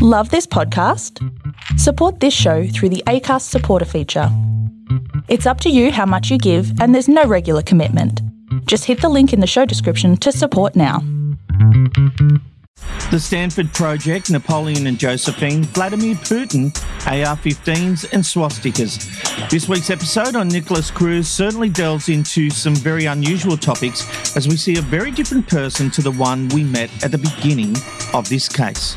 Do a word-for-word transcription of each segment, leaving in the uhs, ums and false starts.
Love this podcast? Support this show through the Acast supporter feature. It's up to you how much you give and there's no regular commitment. Just hit the link in the show description to support now. The Stanford Project, Napoleon and Josephine, Vladimir Putin, A R fifteens and swastikas. This week's episode on Nikolas Cruz certainly delves into some very unusual topics as we see a very different person to the one we met at the beginning of this case.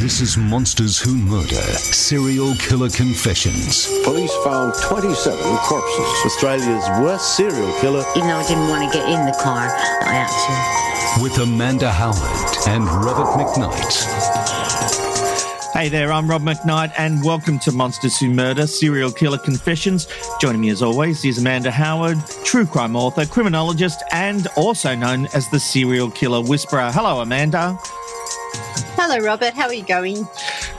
This is Monsters Who Murder, Serial Killer Confessions. Police found twenty-seven corpses. Australia's worst serial killer. You know, I didn't want to get in the car. I had to. With Amanda Howard and Robert McKnight. Hey there, I'm Rob McKnight and welcome to Monsters Who Murder, Serial Killer Confessions. Joining me as always is Amanda Howard, true crime author, criminologist and also known as the Serial Killer Whisperer. Hello, Amanda. Hello, Robert. How are you going?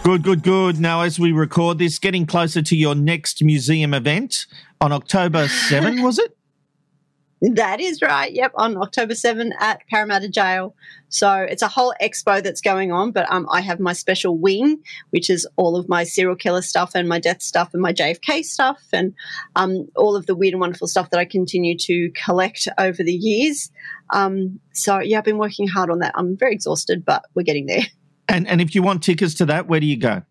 Good, good, good. Now, as we record this, getting closer to your next museum event on October seventh, was it? That is right. Yep, on October seventh at Parramatta Jail. So it's a whole expo that's going on, but um, I have my special wing, which is all of my serial killer stuff and my death stuff and my J F K stuff and um, all of the weird and wonderful stuff that I continue to collect over the years. Um, so, yeah, I've been working hard on that. I'm very exhausted, but we're getting there. And and if you want tickets to that, where do you go?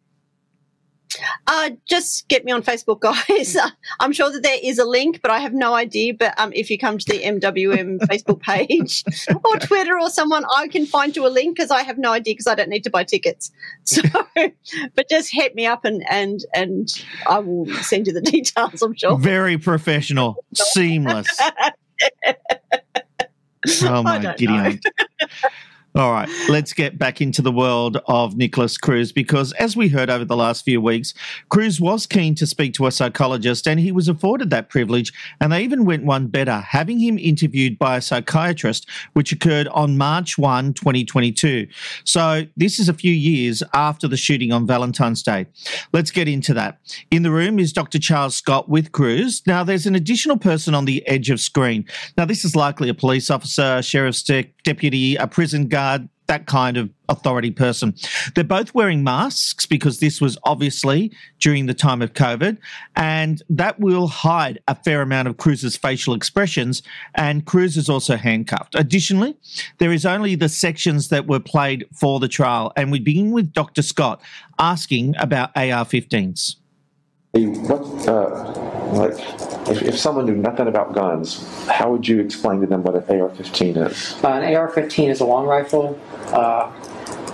Uh, just get me on Facebook, guys. I'm sure that there is a link, but I have no idea. But um, if you come to the M W M Facebook page or Twitter or someone, I can find you a link because I have no idea because I don't need to buy tickets. So, but just hit me up and, and, and I will send you the details, I'm sure. Very professional. Seamless. Oh, my giddy. All right, let's get back into the world of Nikolas Cruz because, as we heard over the last few weeks, Cruz was keen to speak to a psychologist and he was afforded that privilege, and they even went one better, having him interviewed by a psychiatrist, which occurred on March first, twenty twenty-two. So this is a few years after the shooting on Valentine's Day. Let's get into that. In the room is Doctor Charles Scott with Cruz. Now, there's an additional person on the edge of screen. Now, this is likely a police officer, a sheriff's de- deputy, a prison guard, that kind of authority person. They're both wearing masks because this was obviously during the time of COVID, and that will hide a fair amount of Cruz's facial expressions, and Cruz is also handcuffed. Additionally, there is only the sections that were played for the trial, and we begin with Doctor Scott asking about A R fifteens. What, uh, like... If, if someone knew nothing about guns, how would you explain to them what an A R fifteen is? Uh, an A R fifteen is a long rifle, uh,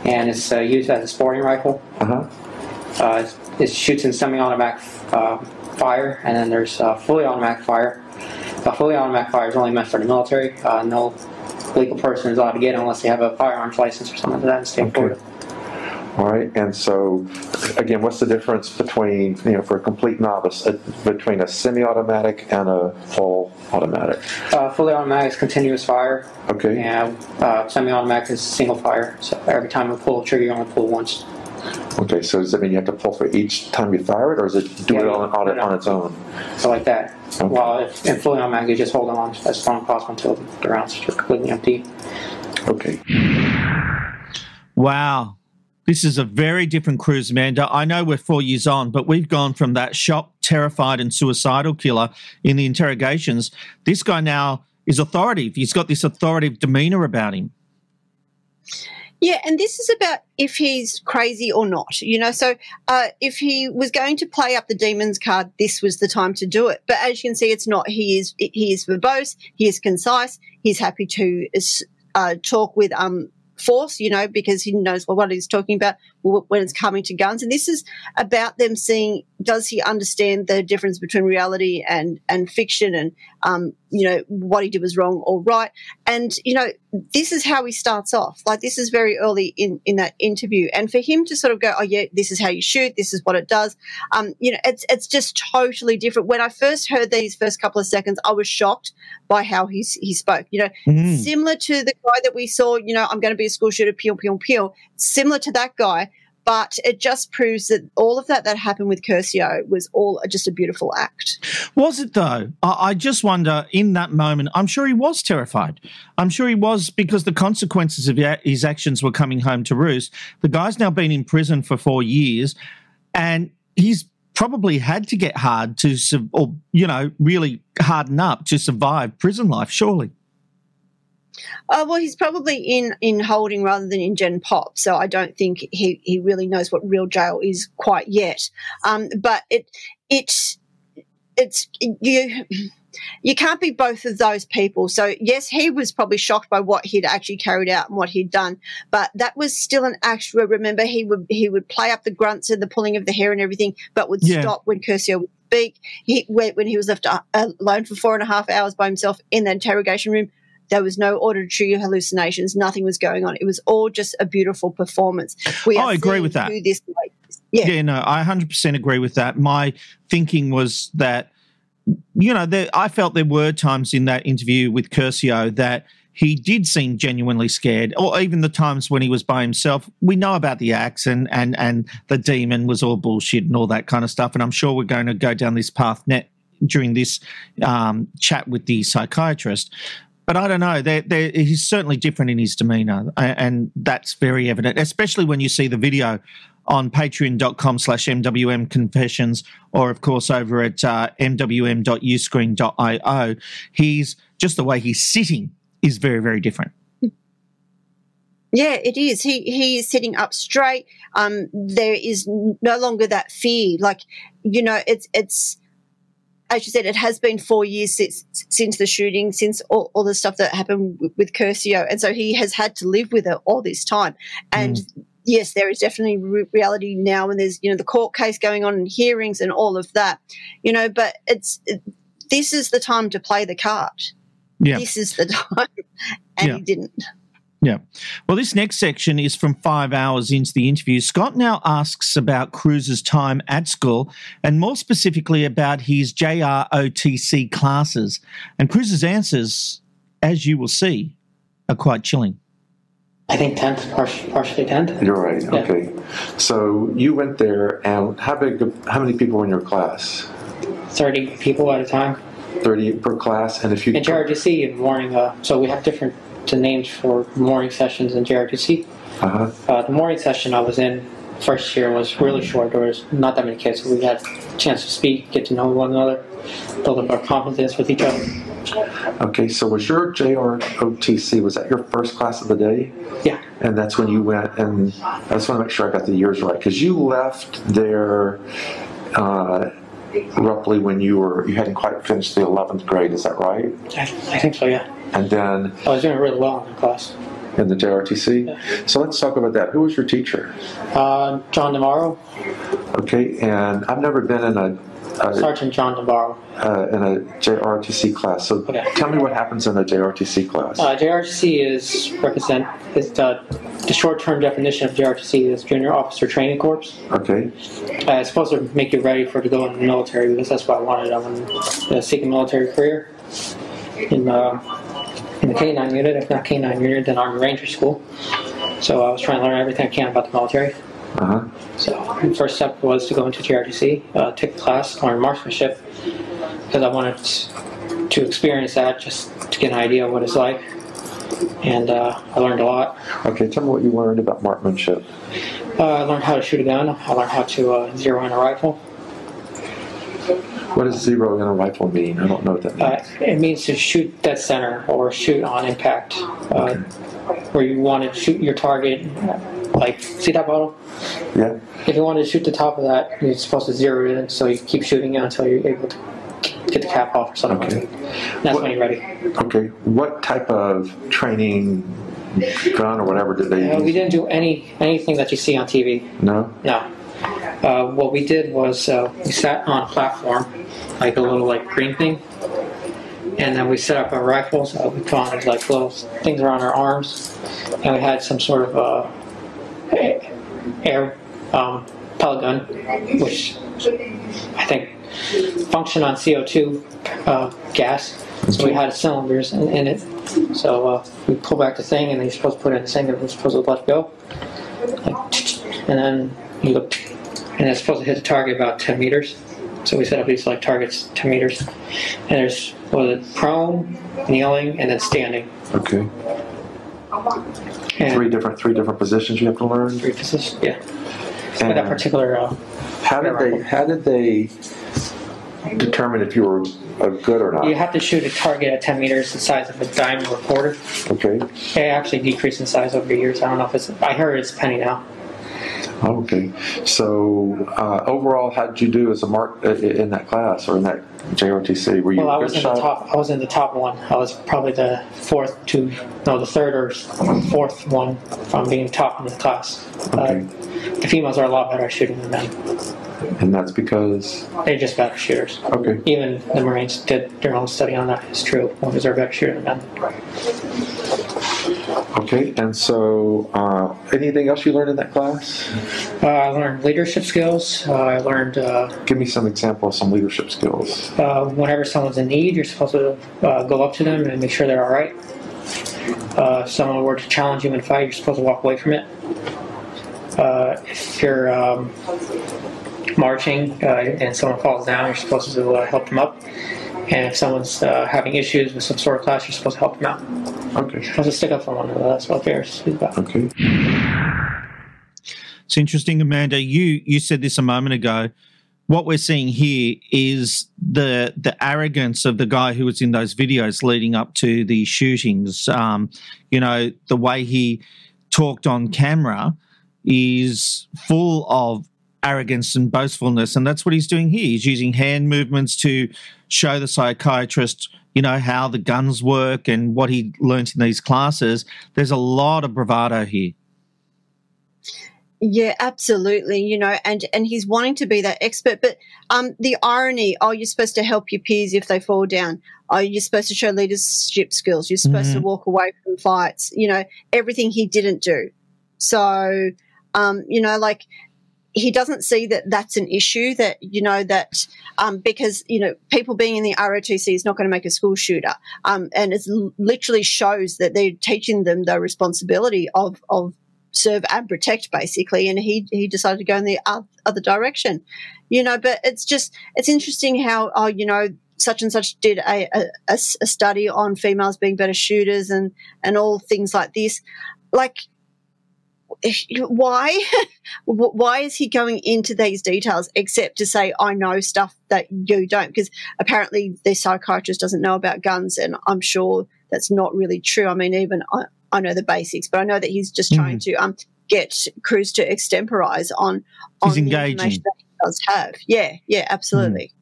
and it's uh, used as a sporting rifle. Uh-huh. Uh, it shoots in semi-automatic uh, fire, and then there's uh, fully automatic fire. Uh, fully automatic fire is only meant for the military. Uh, no legal person is allowed to get it unless they have a firearms license or something like that in the state of Florida. All right, and so, again, what's the difference between, you know, for a complete novice, a, between a semi-automatic and a full automatic? Uh, fully automatic is continuous fire. Okay. And uh, semi-automatic is single fire. So every time you pull a trigger, you only pull once. Okay, so does that mean you have to pull for each time you fire it, or is it do yeah, it on, on, it on its own? So like that. Okay. Well, if, in fully automatic, you just hold on as long as possible until the rounds are completely empty. Okay. Wow. This is a very different Cruz, Amanda. I know we're four years on, but we've gone from that shocked, terrified and suicidal killer in the interrogations. This guy now is authoritative. He's got this authoritative demeanour about him. Yeah, and this is about if he's crazy or not, you know. So uh, if he was going to play up the demons card, this was the time to do it. But as you can see, it's not. He is, he is verbose. He is concise. He's happy to uh, talk with um. force, you know, because he knows what he's talking about when it's coming to guns. And this is about them seeing, does he understand the difference between reality and, and fiction, and, um, you know, what he did was wrong or right. And, you know, this is how he starts off. Like, this is very early in, in that interview. And for him to sort of go, oh, yeah, this is how you shoot, this is what it does, um, you know, it's it's just totally different. When I first heard these first couple of seconds, I was shocked by how he, he spoke, you know, mm-hmm. similar to the guy that we saw, you know, I'm going to be a school shooter, peel, peel, peel, similar to that guy. But it just proves that all of that that happened with Curcio was all just a beautiful act. Was it, though? I just wonder, in that moment, I'm sure he was terrified. I'm sure he was, because the consequences of his actions were coming home to roost. The guy's now been in prison for four years, and he's probably had to get hard to, or, you know, really harden up to survive prison life, surely. Uh, well, he's probably in, in holding rather than in gen pop, so I don't think he, he really knows what real jail is quite yet. Um, but it it it's you you can't be both of those people. So yes, he was probably shocked by what he'd actually carried out and what he'd done, but that was still an act. Remember, he would he would play up the grunts and the pulling of the hair and everything, but would yeah. stop when Curcio would speak. He when he was left alone for four and a half hours by himself in the interrogation room. There was no auditory hallucinations. Nothing was going on. It was all just a beautiful performance. We I agree with that. This yeah. yeah, no, I one hundred percent agree with that. My thinking was that, you know, there, I felt there were times in that interview with Curcio that he did seem genuinely scared, or even the times when he was by himself. We know about the axe and, and, and the demon was all bullshit and all that kind of stuff, and I'm sure we're going to go down this path net during this um, chat with the psychiatrist. But I don't know, they're, they're, he's certainly different in his demeanour, and that's very evident, especially when you see the video on patreon.com slash MWM Confessions, or, of course, over at uh, m w m dot u screen dot i o. He's just the way he's sitting is very, very different. Yeah, it is. He he is sitting up straight. Um, there is no longer that fear. Like, you know, it's it's... As you said, it has been four years since, since the shooting, since all, all the stuff that happened with, with Curcio, and so he has had to live with it all this time. And mm. yes, there is definitely re- reality now, and there's, you know, the court case going on and hearings and all of that, you know. But it's it, this is the time to play the card. Yeah, this is the time, and yeah. he didn't. Yeah. Well, this next section is from five hours into the interview. Scott now asks about Cruz's time at school, and more specifically about his J R O T C classes. And Cruz's answers, as you will see, are quite chilling. I think tenth, partially tenth. You're right. Yeah. Okay. So you went there, and how big? How many people were in your class? Thirty people at a time. Thirty per class, and if you. And J R O T C and morning, uh, so we have different. To names for morning sessions in J R O T C. Uh-huh. Uh, the morning session I was in first year was really short. There was not that many kids, so we had a chance to speak, get to know one another, build up our confidence with each other. Okay, so was your J R O T C, was that your first class of the day? Yeah. And that's when you went, and I just want to make sure I got the years right, because you left there uh, roughly when you were, you hadn't quite finished the eleventh grade, is that right? I, I think so, yeah. And then I was doing really well in the class. In the J R O T C? Yeah. So let's talk about that. Who was your teacher? Uh, John Navarro. Okay, and I've never been in a... a Sergeant John Navarro. Uh, in a J R O T C class. So okay. Tell me what happens in a J R O T C class. Uh, J R O T C is represent... Is the, the short-term definition of J R O T C is Junior Officer Training Corps. Okay. Uh, it's supposed to make you ready for to go in the military, because that's what I wanted. I wanted to seek a military career. And... Uh, in the K nine unit, if not K nine unit, then Army Ranger School. So I was trying to learn everything I can about the military. Uh-huh. So the first step was to go into J R O T C, uh, take the class, learn marksmanship, because I wanted to experience that just to get an idea of what it's like. And uh, I learned a lot. Okay, tell me what you learned about marksmanship. Uh, I learned how to shoot a gun. I learned how to uh, zero in a rifle. What does zero in a rifle mean? I don't know what that means. Uh, it means to shoot dead center or shoot on impact, uh, okay. Where you want to shoot your target. Like, see that bottle? Yeah. If you want to shoot the top of that, you're supposed to zero it in, so you keep shooting it until you're able to get the cap off or something okay. like that. And that's what, when you're ready. Okay. What type of training gun or whatever did they uh, use? We didn't do any anything that you see on T V. No? No. Uh, what we did was uh, we sat on a platform, like a little like green thing, and then we set up our rifles. Uh, we found like little things around our arms, and we had some sort of uh, air um, pellet gun, which I think functioned on C O two uh, gas. So we had cylinders in, in it. So uh, we pull back the thing, and then you're supposed to put it in the thing, and it's supposed to let go. Like, and then you look, and it's supposed to hit the target about ten meters. So we set up these like targets ten meters. And there's, what was it, prone, kneeling, and then standing. Okay. And three different three different positions you have to learn? Three positions, yeah. So that particular... Uh, how did they? How did they... determine if you were a good or not? You have to shoot a target at ten meters the size of a dime or a quarter. Okay. They actually decrease in size over the years. I don't know if it's... I heard it's a penny now. Okay. So uh, overall, how did you do as a mark in that class or in that J R O T C? Were you well, I was in shot? the top. I was in the top one. I was probably the fourth to no, the third or fourth one from being top in the class. Okay. Uh, the females are a lot better at shooting than men. And that's because they're just better shooters. Okay. Even the Marines did their own study on that. It's true. Women's are better shooter than men. Okay. And so, uh, anything else you learned in that class? Uh, I learned leadership skills. Uh, I learned. Uh, Give me some examples of some leadership skills. Uh, whenever someone's in need, you're supposed to uh, go up to them and make sure they're all right. Uh, if someone were to challenge you in a fight, you're supposed to walk away from it. Uh, if you're um, marching uh, and someone falls down, you're supposed to uh, help them up. And if someone's uh, having issues with some sort of class, you're supposed to help them out. Okay. You're supposed to stick up for one another. That's what they're about. Okay. It's interesting, Amanda. You you said this a moment ago. What we're seeing here is the the arrogance of the guy who was in those videos leading up to the shootings. Um, you know, the way he talked on camera is full of arrogance and boastfulness, and that's what he's doing here. He's using hand movements to show the psychiatrist, you know, how the guns work and what he learnt in these classes. There's a lot of bravado here. Yeah, absolutely, you know, and, and he's wanting to be that expert. But um, the irony, oh, you're supposed to help your peers if they fall down. Oh, you're supposed to show leadership skills. You're supposed mm-hmm. to walk away from fights. You know, everything he didn't do. So, um, you know, like... he doesn't see that that's an issue that, you know, that um, because, you know, people being in the R O T C is not going to make a school shooter. Um, and it literally shows that they're teaching them the responsibility of, of serve and protect, basically. And he, he decided to go in the other, other direction, you know, but it's just, it's interesting how, oh, you know, such and such did a, a, a study on females being better shooters and, and all things like this. Like, why why is he going into these details except to say, I know stuff that you don't? Because apparently the psychiatrist doesn't know about guns, and I'm sure that's not really true. I mean, even I, I know the basics, but I know that he's just trying mm-hmm. to um get Cruz to extemporize on, on the information that he does have. Yeah, yeah, absolutely.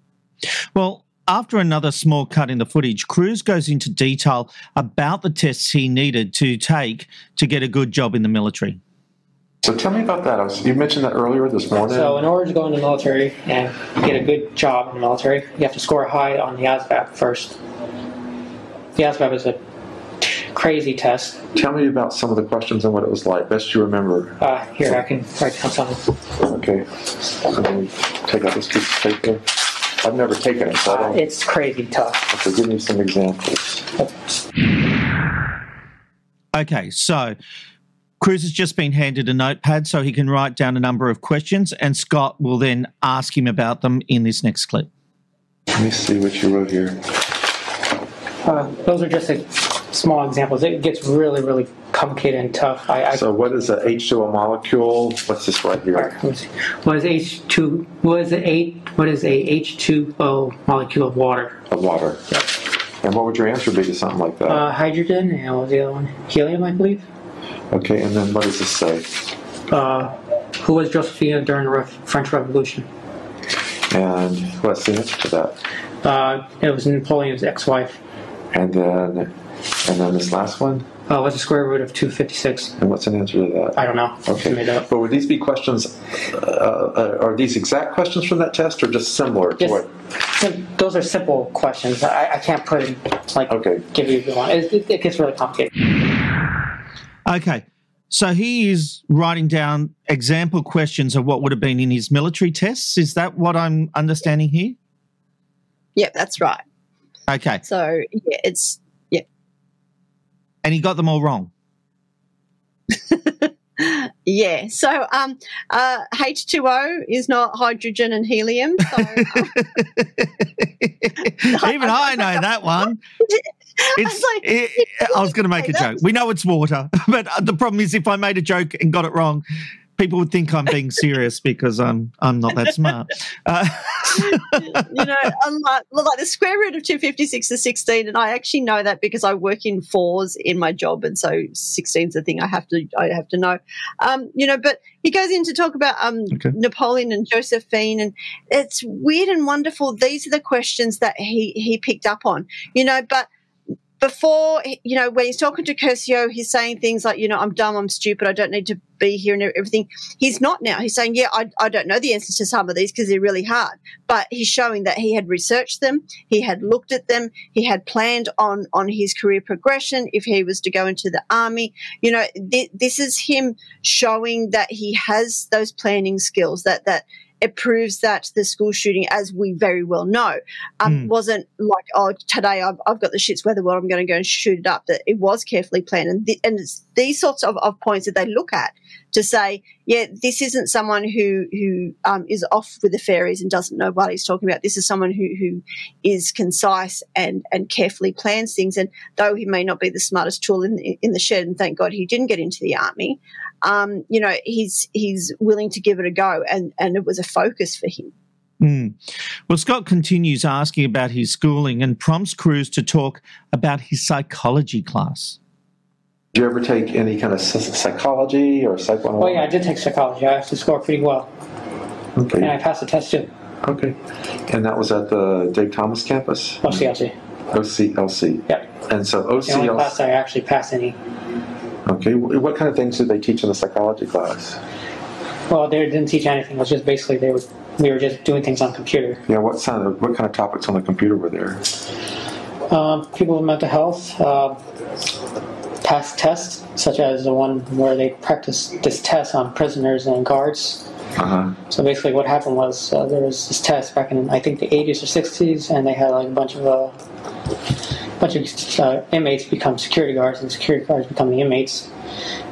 Mm. Well, after another small cut in the footage, Cruz goes into detail about the tests he needed to take to get a good job in the military. So tell me about that. I was, you mentioned that earlier this morning. So in order to go in the military and get a good job in the military, you have to score high on the A S V A B first. The A S V A B is a crazy test. Tell me about some of the questions and what it was like. Best you remember. Uh, here, so, I can write down something. Okay. I'm going to take out this piece of paper. I've never taken it, so I don't... Uh, it's crazy tough. Okay, give me some examples. Oops. Okay, so... Cruz has just been handed a notepad so he can write down a number of questions, and Scott will then ask him about them in this next clip. Let me see what you wrote here. Uh, those are just a small examples. It gets really, really complicated and tough. I, I, so what is a H two O molecule? What's this right here? Right, what is H two? What is a eight? What is a H two O molecule of water? Of water. Yep. And what would your answer be to something like that? Uh, hydrogen, and what was the other one? Helium, I believe. Okay, and then what does this say? Uh, who was Josephine during the Re- French Revolution? And what's the answer to that? Uh, it was Napoleon's ex-wife. And then And then this last one? Oh, what's the square root of two fifty-six? And what's an answer to that? I don't know. Okay. Made up. But would these be questions, uh, are these exact questions from that test or just similar just, to what? Sim- those are simple questions. I, I can't put in, like, okay. give you the one. It, it, it gets really complicated. Okay. So he is writing down example questions of what would have been in his military tests. Is that what I'm understanding here? Yeah, that's right. Okay. So, yeah, it's... And he got them all wrong. yeah. So um, uh, H two O is not hydrogen and helium. So, um, Even I, I know that one. It's, I was, like, it, I was going to make a joke. We know it's water. But the problem is if I made a joke and got it wrong, people would think I'm being serious because I'm I'm not that smart. Uh, you know, unlike, like the square root of two fifty-six is sixteen, and I actually know that because I work in fours in my job, and so sixteen is the thing I have to I have to know. Um, you know, but he goes in to talk about um, okay. Napoleon and Josephine, and it's weird and wonderful. These are the questions that he he picked up on, you know, but. Before, you know, when he's talking to Curcio, he's saying things like, you know, I'm dumb, I'm stupid, I don't need to be here and everything. He's not now. He's saying, yeah, I, I don't know the answers to some of these because they're really hard. But he's showing that he had researched them, he had looked at them, he had planned on, on his career progression if he was to go into the army. You know, th- this is him showing that he has those planning skills, that that it proves that the school shooting, as we very well know, um, mm. wasn't like, oh, today I've, I've got the shits weather world, I'm going to go and shoot it up. That it was carefully planned. And, th- and it's these sorts of, of points that they look at to say, yeah, this isn't someone who, who um, is off with the fairies and doesn't know what he's talking about. This is someone who, who is concise and, and carefully plans things. And though he may not be the smartest tool in, in the shed, and thank God he didn't get into the army, um, you know, he's he's willing to give it a go, and, and it was a focus for him. Mm. Well, Scott continues asking about his schooling and prompts Cruz to talk about his psychology class. Did you ever take any kind of psychology or psychoanalysis? Well, yeah, I did take psychology. I actually scored pretty well. Okay. And I passed the test too. Okay. And that was at the Dave Thomas campus? O C L C. O C L C. Yep. And so O C L C... The only class I actually passed any. Okay. What kind of things did they teach in the psychology class? Well, they didn't teach anything. It was just basically they were, we were just doing things on computer. Yeah, what, kind of, what kind of topics on the computer were there? Um, people with mental health... Uh, past tests, such as the one where they practiced this test on prisoners and guards. Uh-huh. So basically what happened was uh, there was this test back in, I think, the eighties or sixties, and they had like a bunch of uh, bunch of uh, inmates become security guards, and security guards become the inmates.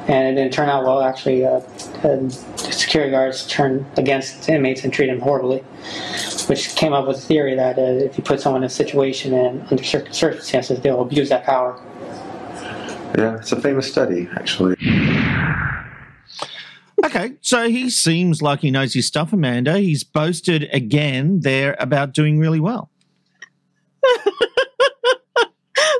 And it didn't turn out well, actually. Uh, uh, security guards turned against inmates and treated them horribly, which came up with a theory that uh, if you put someone in a situation and under certain circumstances, they'll abuse that power. Yeah, it's a famous study, actually. Okay, so he seems like he knows his stuff, Amanda. He's boasted again there about doing really well.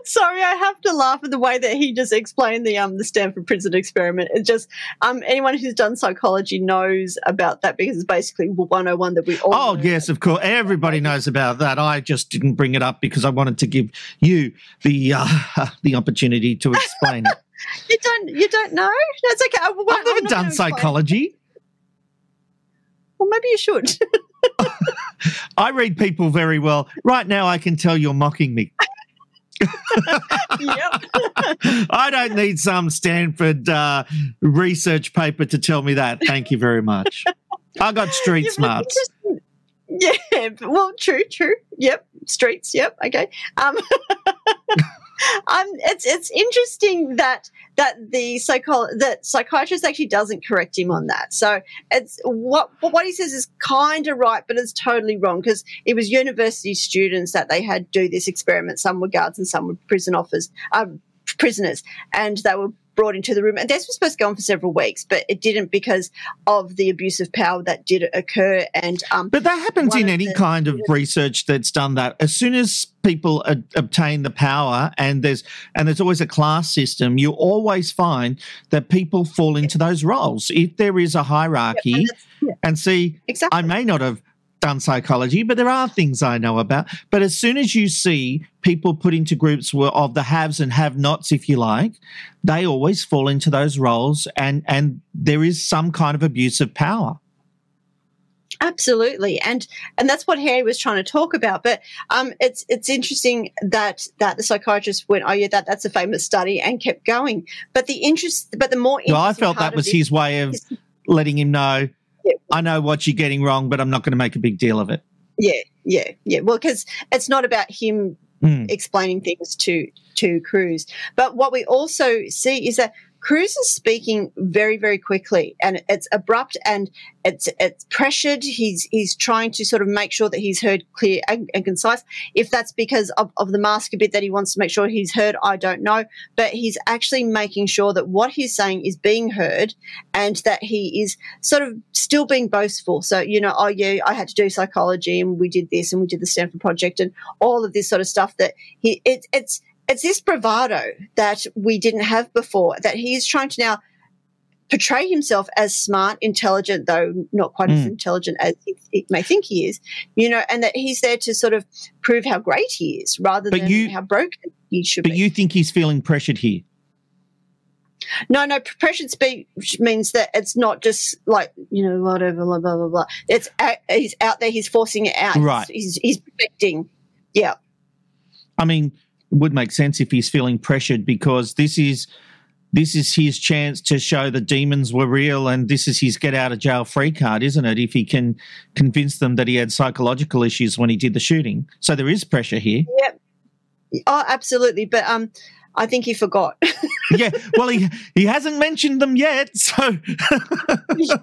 Sorry, I have to laugh at the way that he just explained the um the Stanford Prison Experiment. It's just um anyone who's done psychology knows about that because it's basically one oh one that we all Oh, know. Yes, of course. Everybody knows about that. I just didn't bring it up because I wanted to give you the uh, the opportunity to explain it. You don't you don't know? No, it's okay. I, well, I've never done psychology. It. Well, maybe you should. I read people very well. Right now I can tell you're mocking me. Yep. I don't need some Stanford uh, research paper to tell me that. Thank you very much. I got street yeah, smarts. Just, yeah, well, true, true. Yep, streets, yep, okay. Um, um, it's it's interesting that that the psycho- that psychiatrist actually doesn't correct him on that. So it's what what he says is kind of right, but it's totally wrong because it was university students that they had do this experiment. Some were guards and some were prison officers, uh, prisoners, and they were brought into the room. And this was supposed to go on for several weeks, but it didn't because of the abuse of power that did occur. And um, but that happens in any the, kind of research that's done that. As soon as people ad- obtain the power and there's and there's always a class system, you always find that people fall into those roles. If there is a hierarchy yeah, and, yeah. and see, exactly. I may not have done psychology, but there are things I know about. But as soon as you see people put into groups of the haves and have-nots, if you like, they always fall into those roles, and, and there is some kind of abuse of power. Absolutely, and and that's what Harry was trying to talk about. But um, it's it's interesting that that the psychiatrist went, oh yeah, that that's a famous study, and kept going. But the interest, but the more interesting well, I felt that was it, his way of letting him know, yeah. I know what you're getting wrong, but I'm not going to make a big deal of it. Yeah, yeah, yeah. Well, because it's not about him mm. explaining things to to Cruz. But what we also see is that Cruz is speaking very, very quickly, and it's abrupt and it's it's pressured. He's he's trying to sort of make sure that he's heard clear and, and concise. If that's because of, of the mask a bit that he wants to make sure he's heard, I don't know. But he's actually making sure that what he's saying is being heard and that he is sort of still being boastful. So, you know, oh, yeah, I had to do psychology and we did this and we did the Stanford project and all of this sort of stuff that he it, it's – It's this bravado that we didn't have before, that he is trying to now portray himself as smart, intelligent, though not quite mm. as intelligent as he, he may think he is, you know, and that he's there to sort of prove how great he is rather but than you, how broken he should but be. But you think he's feeling pressured here? No, no, pressured speech means that it's not just like, you know, whatever, blah, blah, blah, blah. It's out, he's out there, he's forcing it out. Right. He's, he's, he's protecting, yeah. I mean... would make sense if he's feeling pressured, because this is this is his chance to show the demons were real, and this is his get out of jail free card, isn't it, if he can convince them that he had psychological issues when he did the shooting. So there is pressure here. Yep. Oh, absolutely. But um, I think he forgot. Yeah. Well, he, he hasn't mentioned them yet, so... yeah.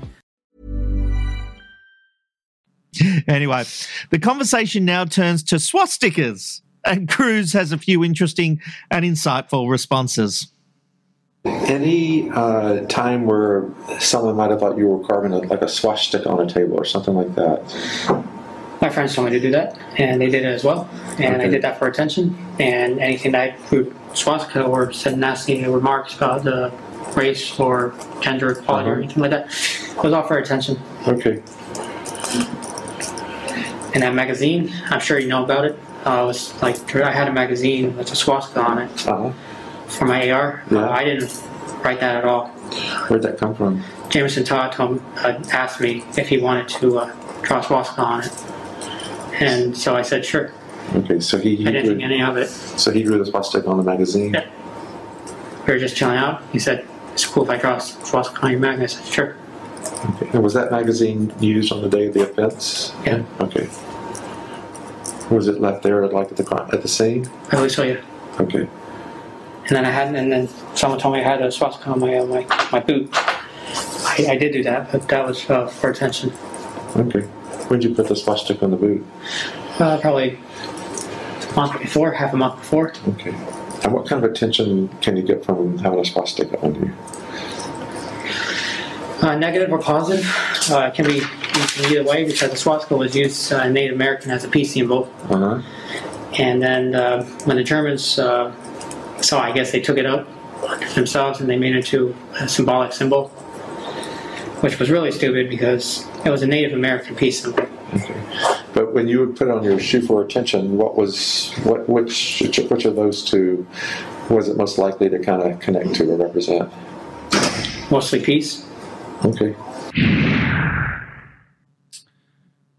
Anyway, the conversation now turns to swastikas, and Cruz has a few interesting and insightful responses. Any uh, time where someone might have thought you were carving a, like a swastika on a table or something like that? My friends told me to do that, and they did it as well. And okay. I did that for attention. And anything that I proved swastika or said nasty remarks about the race or gender equality uh-huh. or anything like that was all for attention. Okay. And that magazine, I'm sure you know about it. Uh, it was like I had a magazine with a swastika on it uh-huh. for my A R. Yeah. Uh, I didn't write that at all. Where'd that come from? Jameson Todd told, uh, asked me if he wanted to uh, draw a swastika on it, and so I said sure. Okay, so he, he I didn't drew, think any of it. So he drew the swastika on the magazine. Yeah. We were just chilling out. He said, "It's cool if I draw a swastika on your magazine." I said sure. Okay. And was that magazine used on the day of the offense? Yeah. Okay. Was it left there, like at the at the scene? I believe so, yeah. Okay. And then I had, and then someone told me I had a swastika on my uh, my, my boot. I, I did do that, but that was uh, for attention. Okay. When did you put the swastika on the boot? Uh, probably a month before, half a month before. Okay. And what kind of attention can you get from having a swastika on you? Uh, negative or positive uh, can be used either way, because the swastika was used uh, in Native American as a peace symbol. Uh-huh. And then uh, when the Germans uh, saw, I guess they took it up themselves and they made it into a symbolic symbol, which was really stupid because it was a Native American peace symbol. Okay. But when you would put on your shoe for attention, what was what which which of those two was it most likely to kind of connect to or represent? Mostly peace. Okay.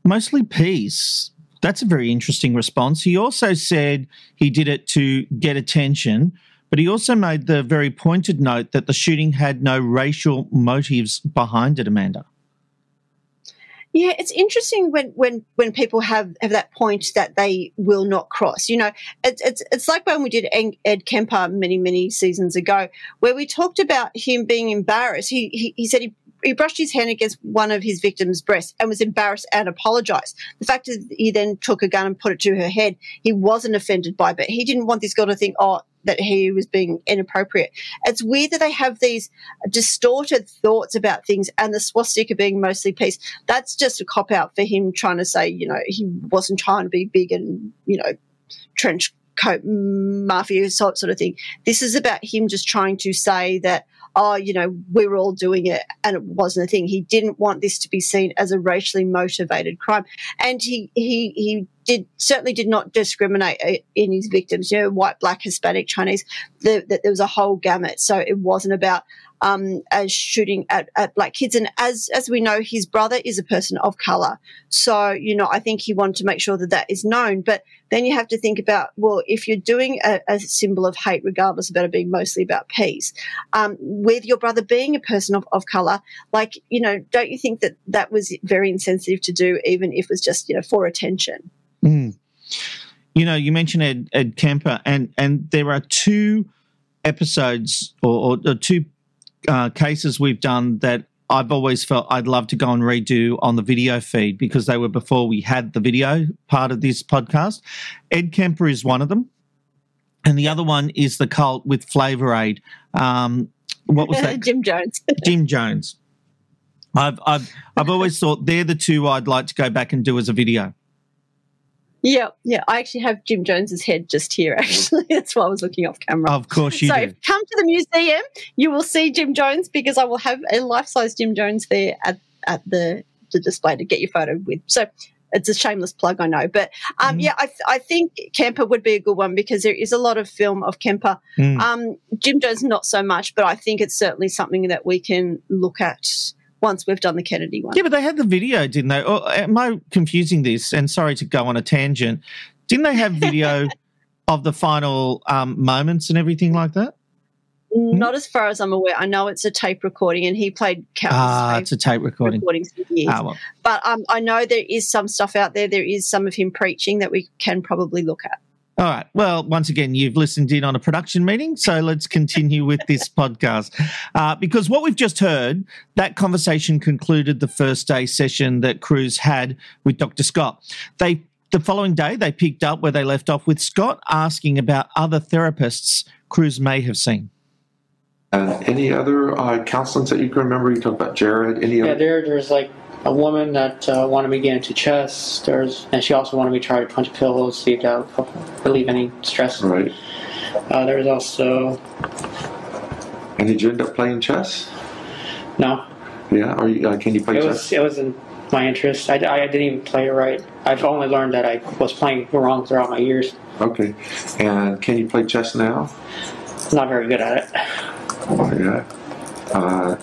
Mostly peace. That's a very interesting response. He also said he did it to get attention, but he also made the very pointed note that the shooting had no racial motives behind it, Amanda. Yeah, it's interesting when, when, when people have, have that point that they will not cross. You know, it's it's it's like when we did Ed Kemper many, many seasons ago, where we talked about him being embarrassed. He he, he said he he brushed his hand against one of his victim's breasts and was embarrassed and apologised. The fact is he then took a gun and put it to her head, he wasn't offended by, but he didn't want this girl to think, oh, that he was being inappropriate. It's weird that they have these distorted thoughts about things, and the swastika being mostly peace, that's just a cop-out for him trying to say, you know, he wasn't trying to be big and, you know, trench coat mafia sort of thing. This is about him just trying to say that, oh, you know, we were all doing it and it wasn't a thing. He didn't want this to be seen as a racially motivated crime. And he he he did certainly did not discriminate in his victims, you know, white, black, Hispanic, Chinese. The, the, there was a whole gamut. So it wasn't about um, a shooting at, at black kids. And as, as we know, his brother is a person of colour. So, you know, I think he wanted to make sure that that is known. But then you have to think about, well, if you're doing a, a symbol of hate, regardless of it being mostly about peace, um, with your brother being a person of, of colour, like, you know, don't you think that that was very insensitive to do, even if it was just, you know, for attention? Mm. You know, you mentioned Ed, Ed Kemper, and, and there are two episodes or, or, or two uh, cases we've done that I've always felt I'd love to go and redo on the video feed, because they were before we had the video part of this podcast. Ed Kemper is one of them, and the other one is the cult with Flavor Aid. Um, what was that? Jim Jones. Jim Jones. I've I've I've always thought they're the two I'd like to go back and do as a video. Yeah, yeah. I actually have Jim Jones's head just here, actually. That's why I was looking off camera. Of course you do. So if you come to the museum, you will see Jim Jones, because I will have a life-size Jim Jones there at, at the, the display to get your photo with. So it's a shameless plug, I know. But, um, mm. yeah, I, I think Kemper would be a good one, because there is a lot of film of Kemper. Mm. Um, Jim Jones, not so much, but I think it's certainly something that we can look at once we've done the Kennedy one. Yeah, but they had the video, didn't they? Or am I confusing this? And sorry to go on a tangent. Didn't they have video of the final um, moments and everything like that? Not mm? as far as I'm aware. I know it's a tape recording, and he played countless ah, it's a tape recording. recordings for years. Ah, well. But um, I know there is some stuff out there. There is some of him preaching that we can probably look at. All right. Well, once again, you've listened in on a production meeting, so let's continue with this podcast. Uh, because what we've just heard, that conversation concluded the first day session that Cruz had with Doctor Scott. They, the following day, they picked up where they left off, with Scott asking about other therapists Cruz may have seen. Uh, any other uh, counselors that you can remember? You talked about Jared. Any yeah, other- there, there's like... a woman that uh, wanted me to get into chest, there's, and she also wanted me to try to punch pillows, see if that would help relieve any stress. Right. Uh, there was also... And did you end up playing chess? No. Yeah? Or uh, can you play it chess? Was, it wasn't my interest. I, I didn't even play it right. I've only learned that I was playing wrong throughout my years. Okay. And can you play chess now? I'm not very good at it. Oh, my God. Uh...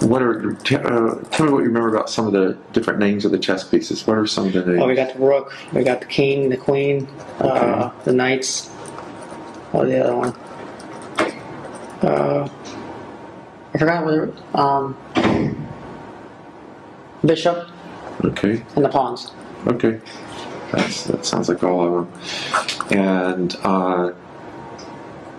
What are? T- uh, tell me what you remember about some of the different names of the chess pieces. What are some of the names? Oh, we got the rook, we got the king, the queen, okay. uh, the knights. What was the other one? Uh, I forgot what. Um, bishop. Okay. And the pawns. Okay, that's that sounds like all of them. And uh,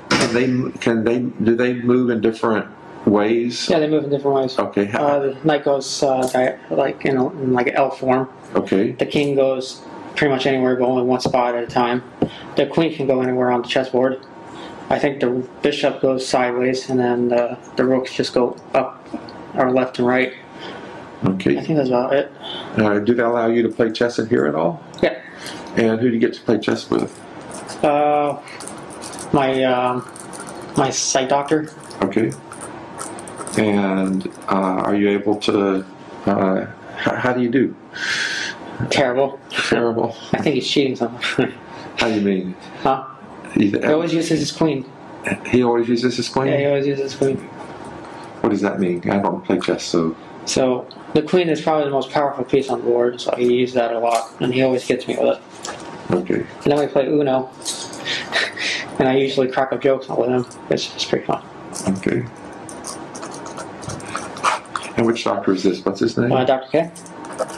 can they? Can they? Do they move in different ways? Yeah, they move in different ways. Okay. Uh, the knight goes uh, di- like in, a, in like an L form. Okay. The king goes pretty much anywhere, but only one spot at a time. The queen can go anywhere on the chessboard. I think the bishop goes sideways, and then the, the rooks just go up or left and right. Okay. I think that's about it. Uh, do they allow you to play chess in here at all? Yeah. And who do you get to play chess with? Uh, my um, my psych doctor. Okay. And uh, are you able to, uh, how, how do you do? Terrible. Terrible. I think he's cheating something. How do you mean? Huh? He, he always uses his queen. He always uses his queen? Yeah, he always uses his queen. What does that mean? I don't play chess, so. So the queen is probably the most powerful piece on the board, so he uses that a lot, and he always gets me with it. Okay. And then we play Uno, and I usually crack up jokes with him. It's, it's pretty fun. Okay. And which doctor is this? What's his name? Uh, Doctor K.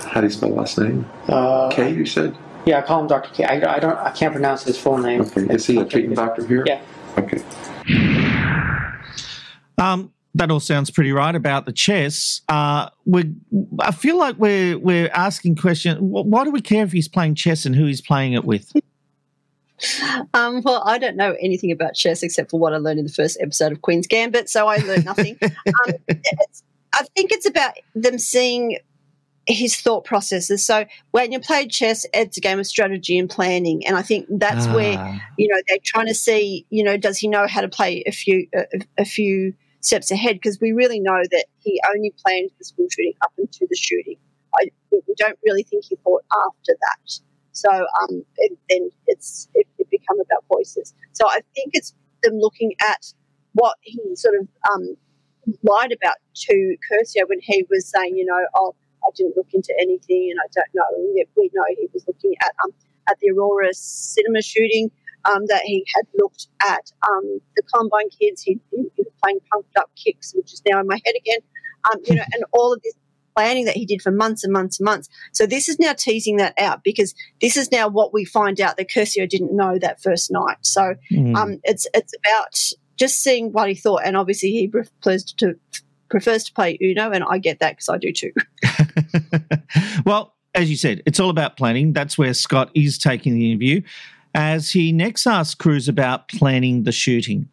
How do you spell last name? Uh, K, you said? Yeah, I call him Doctor K. I, I, don't, I can't pronounce his full name. Okay. Is he a treating doctor here? Yeah. Okay. Um, that all sounds pretty right about the chess. Uh, we, I feel like we're we're asking questions. Why do we care if he's playing chess and who he's playing it with? Um, well, I don't know anything about chess except for what I learned in the first episode of Queen's Gambit, so I learned nothing. um, it's, I think it's about them seeing his thought processes. So when you play chess, it's a game of strategy and planning, and I think that's ah. where, you know, they're trying to see, you know, does he know how to play a few a, a few steps ahead? Because we really know that he only planned the school shooting up into the shooting. I, we don't really think he thought after that. So um, it, then it's it, it become about voices. So I think it's them looking at what he sort of um, lied about to Curcio when he was saying, you know, oh, I didn't look into anything and I don't know. And yet we know he was looking at um, at the Aurora cinema shooting, um, that he had looked at um, the Columbine kids. He, he was playing pumped up kicks, which is now in my head again, um, you know, and all of this planning that he did for months and months and months. So this is now teasing that out, because this is now what we find out that Curcio didn't know that first night. So mm. um, it's it's about just seeing what he thought, and obviously he prefers to prefers to play Uno, and I get that because I do too. Well, as you said, it's all about planning. That's where Scott is taking the interview, as he next asks Cruz about planning the shooting.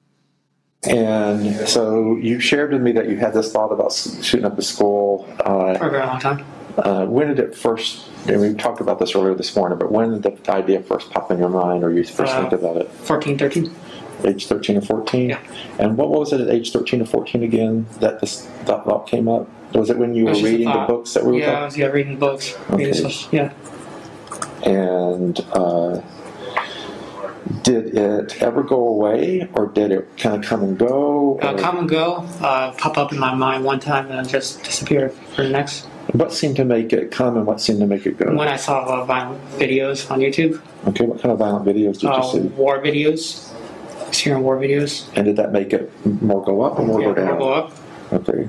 And so you shared with me that you had this thought about shooting up the school. Uh, For a very long time. Uh, when did it first, and we talked about this earlier this morning, but when did the idea first pop in your mind, or you first uh, think about it? fourteen, thirteen Age thirteen or fourteen? Yeah. And what was it at age thirteen or fourteen again that this that thought came up? Was it when you were reading the books that we were talking about? Yeah, I was yeah, reading books. Okay. Stuff, yeah. And... Uh, did it ever go away, or did it kind of come and go? Uh, come and go, uh, pop up in my mind one time and just disappear for the next. What seemed to make it come and what seemed to make it go? When I saw uh, violent videos on YouTube. Okay, what kind of violent videos did uh, you see? War videos, Syrian war videos. And did that make it more go up or more yeah, go down? More go up. Okay.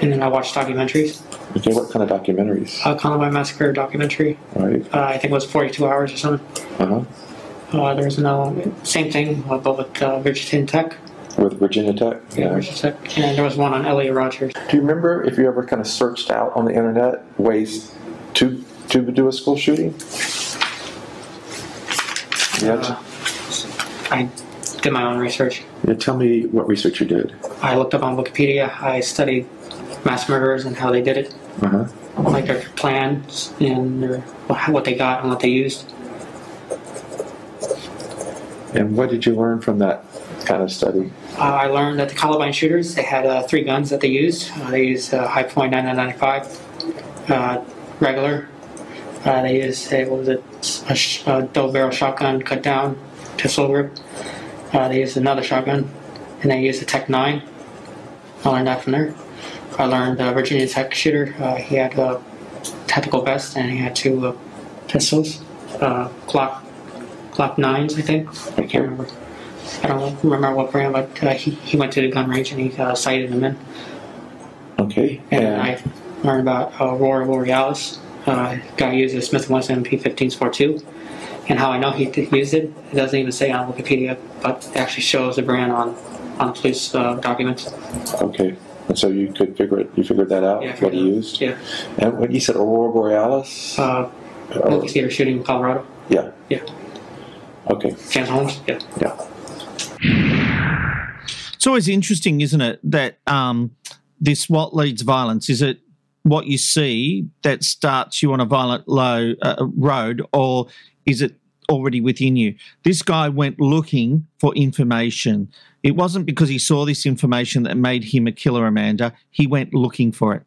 And then I watched documentaries. Okay, what kind of documentaries? Uh, Columbine Massacre documentary. Right. Uh, I think it was forty-two hours or something. Uh-huh. Uh, there was another, same thing, uh, but with uh, Virginia Tech. With Virginia Tech? Yeah, yeah, Virginia Tech. And there was one on Elliot Rogers. Do you remember if you ever kind of searched out on the internet ways to to do a school shooting? Yeah. Uh, I did my own research. Yeah, tell me what research you did. I looked up on Wikipedia. I studied mass murderers and how they did it, uh-huh. like their plans and their, what they got and what they used. And what did you learn from that kind of study? Uh, I learned that the Columbine shooters, they had uh, three guns that they used. Uh, they used uh, High Point nine ninety-five, uh, regular. Uh, they used a, what was it, a, sh- a double barrel shotgun, cut down, pistol grip. Uh, they used another shotgun, and they used a Tech nine. I learned that from there. I learned the uh, Virginia Tech shooter, uh, he had a tactical vest, and he had two uh, pistols, uh, Glock. Glock nines, I think. I can't remember. I don't remember what brand, but uh, he, he went to the gun range and he uh, sighted them in. Okay. And, and I learned about uh, Aurora Borealis. Uh, guy used a Smith and Wesson M P fifteen four two, and how I know he did use it, it doesn't even say on Wikipedia, but it actually shows the brand on on the police uh, documents. Okay. And so you could figure it. You figured that out. Yeah, what he used. Yeah. And when you said Aurora Borealis, uh, movie theater shooting in Colorado. Yeah. Yeah. Okay. James Holmes? Yeah. Yeah. It's always interesting, isn't it, that um, this what leads violence? Is it what you see that starts you on a violent low uh, road, or is it already within you? This guy went looking for information. It wasn't because he saw this information that made him a killer, Amanda. He went looking for it.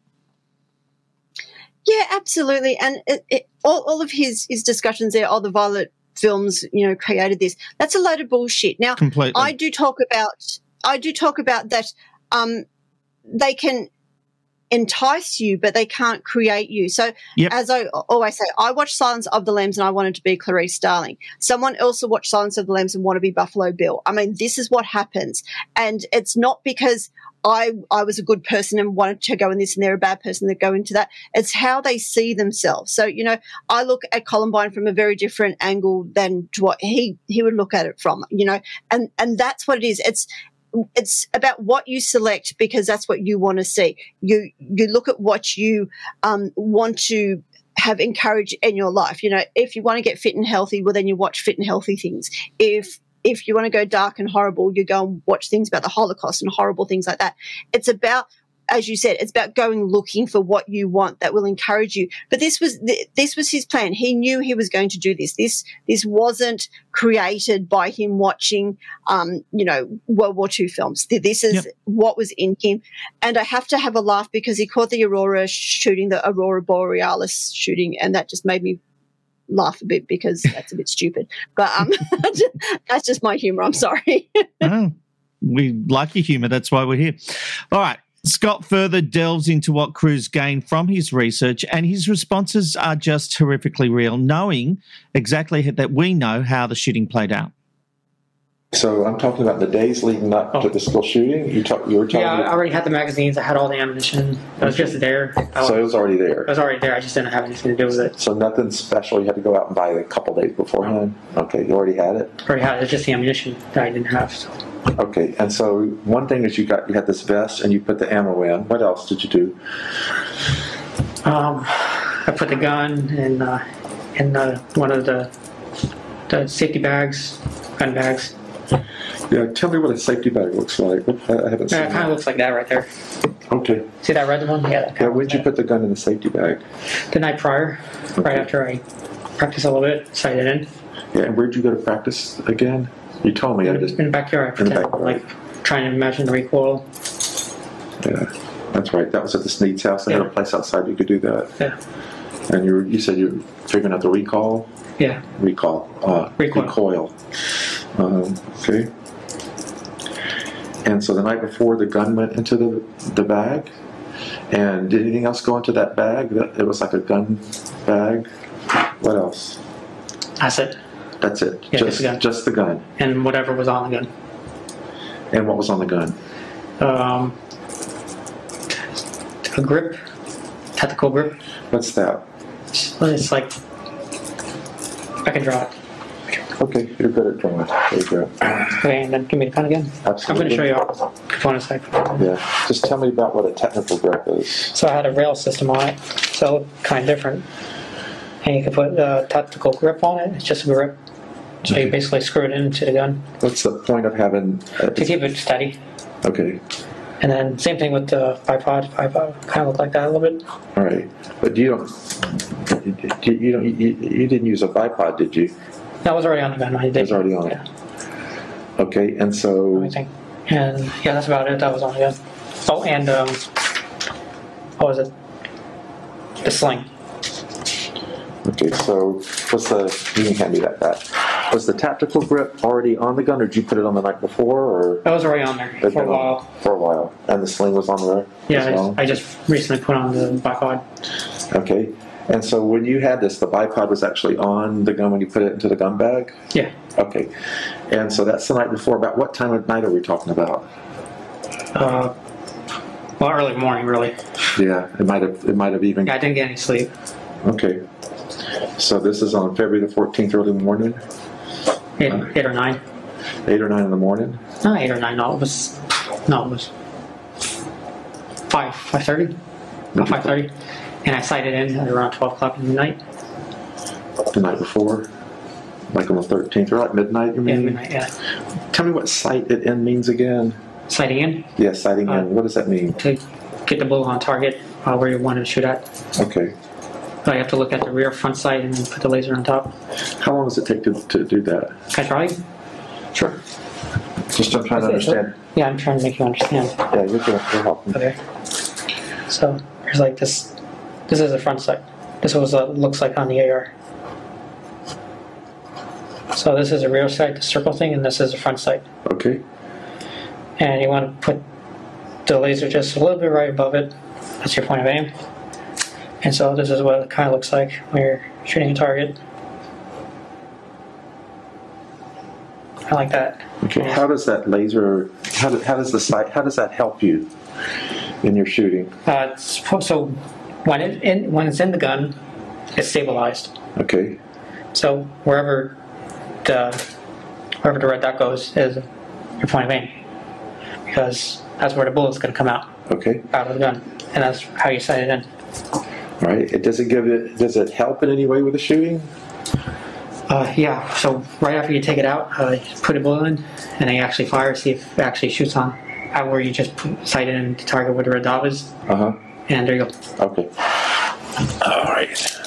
Yeah, absolutely. And it, it, all, all of his, his discussions there, all the violent films, you know, created this. That's a load of bullshit. Now, completely. I do talk about, I do talk about that. Um, they can entice you, but they can't create you. So, yep. As I always say, I watched Silence of the Lambs and I wanted to be Clarice Starling. Someone else will watch Silence of the Lambs and want to be Buffalo Bill. I mean, this is what happens, and it's not because I I was a good person and wanted to go in this, and they're a bad person that go into that. It's how they see themselves. So, you know, I look at Columbine from a very different angle than to what he, he would look at it from, you know, and, and that's what it is. It's it's about what you select, because that's what you want to see. You you look at what you um, want to have encouraged in your life. You know, if you want to get fit and healthy, well, then you watch fit and healthy things. If if you want to go dark and horrible, you go and watch things about the Holocaust and horrible things like that. It's about, as you said, it's about going looking for what you want that will encourage you. But this was this was his plan. He knew he was going to do this. This this wasn't created by him watching, um, you know, World War Two films. This is yep. what was in him. And I have to have a laugh because he caught the Aurora shooting, the Aurora Borealis shooting, and that just made me laugh a bit because that's a bit stupid. But um, that's just my humor. I'm sorry. Oh, we like your humor. That's why we're here. All right. Scott further delves into what Cruz gained from his research, and his responses are just horrifically real, knowing exactly that we know how the shooting played out. So I'm talking about the days leading up oh. to the school shooting. You, talk, you were talking Yeah, about- I already had the magazines. I had all the ammunition. It was just there. I so it was already there. It was already there. I just didn't have anything to do with it. So nothing special. You had to go out and buy it a couple days beforehand? Okay, you already had it? I already had it. It was just the ammunition that I didn't have, so... Okay, and so one thing is you got you had this vest and you put the ammo in. What else did you do? Um, I put the gun in uh, in uh, one of the the safety bags, gun bags. Yeah, tell me what a safety bag looks like. I haven't seen it. It kind of looks like that right there. Okay. See that red one? Yeah. Yeah. When did you put the gun in the safety bag? The night prior, okay. Right after I practiced a little bit, sight it in. Yeah, and where'd you go to practice again? You told me. I just in the backyard. I pretend, like trying to imagine the recoil. Yeah, that's right. That was at the Snead's house. They yeah. had a place outside you could do that. Yeah. And you were, you said you were figuring out the recoil. Yeah. Recall. Uh, recoil. Recoil. Um, okay. And so the night before, the gun went into the the bag. And did anything else go into that bag? That it was like a gun bag. What else? That's it. That's it. Yeah, just, just, the just the gun. And whatever was on the gun. And what was on the gun? Um, a grip, tactical grip. What's that? It's like I can draw it. Okay, you're good at drawing it. There you go. Okay, and then give me the gun again. Absolutely. I'm going to show you all in a sec. Yeah. Just tell me about what a technical grip is. So I had a rail system on it, so it looked kind of different. And you can put a tactical grip on it. It's just a grip. So you basically screw it into the gun. What's the point of having... A... To keep it steady. Okay. And then same thing with the bipod. Bipod kind of looked like that a little bit. All right. But you don't... You, don't, you, you didn't use a bipod, did you? No, it was already on the gun. I did. It was already on yeah. it. Okay, and so... Let me think. And, yeah, that's about it. That was on the gun. Oh, and... Um, what was it? The sling. Okay, so was the you can hand me that back. Was the tactical grip already on the gun, or did you put it on the night before? Or it was already on there for a while. On, for a while, and the sling was on there. Yeah, as well? I just recently put on the bipod. Okay, and so when you had this, the bipod was actually on the gun when you put it into the gun bag. Yeah. Okay, and so that's the night before. About what time of night are we talking about? Uh, well, early morning, really. Yeah, it might have. It might have even. Yeah, I didn't get any sleep. Okay. So this is on February the fourteenth, early morning? Eight, uh, eight or nine. Eight or nine in the morning? No, eight or nine. No, it was, no, it was five, five thirty. No, five thirty. And I sighted in at around twelve o'clock in the night. The night before? Like on the thirteenth, or like midnight, you mean? Yeah, midnight, yeah. Tell me what sight it in means again. Sighting in? Yeah, sighting uh, in. What does that mean? To get the bullet on target uh, where you want to shoot at. Okay. I have to look at the rear front sight and put the laser on top. How long does it take to, to do that? Can I try? Sure. Just I'm trying to understand. Yeah, I'm trying to make you understand. Yeah, you're good. You're helping. Okay. So here's like this. This is the front sight. This is what it looks like on the A R. So this is the rear sight, the circle thing, and this is the front sight. Okay. And you want to put the laser just a little bit right above it. That's your point of aim. And so this is what it kind of looks like when you're shooting a target. I like that. Okay. How does that laser? How, do, how does the sight? How does that help you in your shooting? Uh, so when it in, when it's in the gun, it's stabilized. Okay. So wherever the wherever the red dot goes is your point of aim. because that's where the bullet's going to come out. Okay. Out of the gun, and that's how you sight it in. All right. It doesn't give it. Does it help in any way with the shooting? Uh, yeah. So right after you take it out, uh, you put a bullet in, and they actually fire, see if it actually shoots on. Out where you just sight it in to target where the red dot is. Uh huh. And there you go. Okay. All right.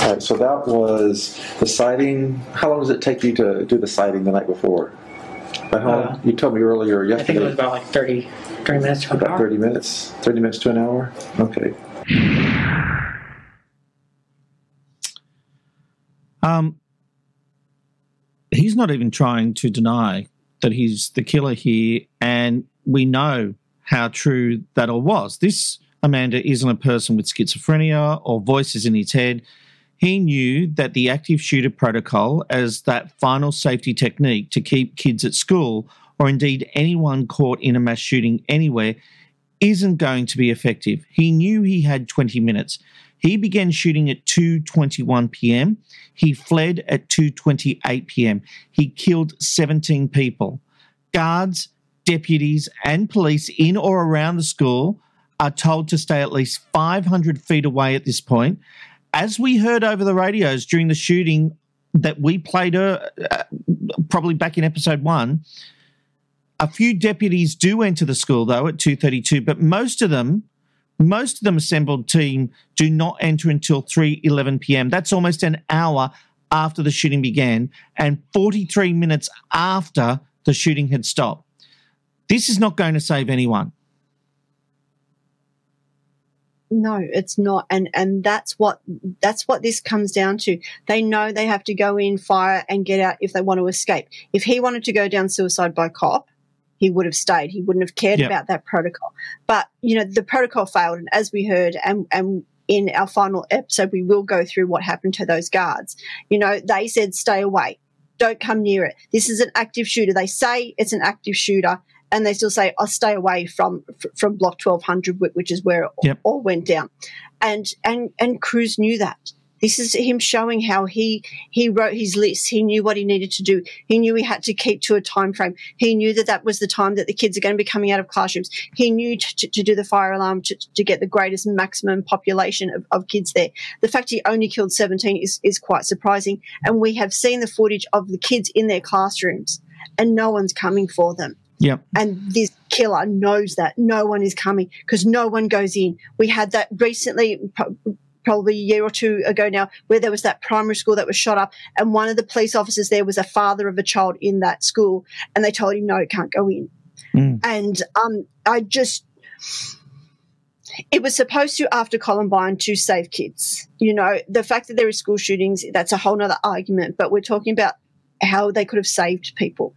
All right. So that was the sighting. How long does it take you to do the sighting the night before? Uh, you told me earlier yesterday. I think it was about like thirty, thirty minutes to an hour. About thirty minutes. thirty minutes to an hour? Okay. Um, he's not even trying to deny that he's the killer here, and we know how true that all was. This, Amanda, isn't a person with schizophrenia or voices in his head. He knew that the active shooter protocol as that final safety technique to keep kids at school, or indeed anyone caught in a mass shooting anywhere, isn't going to be effective. He knew he had twenty minutes. He began shooting at two twenty-one p.m. He fled at two twenty-eight p.m. He killed seventeen people. Guards, deputies, and police in or around the school are told to stay at least five hundred feet away at this point. As we heard over the radios during the shooting that we played uh, uh, probably back in episode one, a few deputies do enter the school, though, at two thirty-two, but most of them, most of them assembled team do not enter until three eleven p.m. That's almost an hour after the shooting began and forty-three minutes after the shooting had stopped. This is not going to save anyone. No, it's not. And, and that's what, that's what this comes down to. They know they have to go in, fire, and get out if they want to escape. If he wanted to go down suicide by cop, he would have stayed. He wouldn't have cared yep. about that protocol. But, you know, the protocol failed. And as we heard, and, and in our final episode, we will go through what happened to those guards. You know, they said, stay away. Don't come near it. This is an active shooter. They say it's an active shooter. And they still say, I'll stay away from from block twelve hundred, which is where it yep. all went down. And and and Cruz knew that. This is him showing how he he wrote his list. He knew what he needed to do. He knew he had to keep to a time frame. He knew that that was the time that the kids are going to be coming out of classrooms. He knew to, to do the fire alarm to, to get the greatest maximum population of, of kids there. The fact he only killed seventeen is, is quite surprising. And we have seen the footage of the kids in their classrooms and no one's coming for them. Yep. And this killer knows that no one is coming because no one goes in. We had that recently, probably a year or two ago now, where there was that primary school that was shot up and one of the police officers there was a father of a child in that school and they told him, no, it can't go in. Mm. And um, I just – it was supposed to, after Columbine, to save kids. You know, the fact that there is school shootings, that's a whole other argument, but we're talking about how they could have saved people.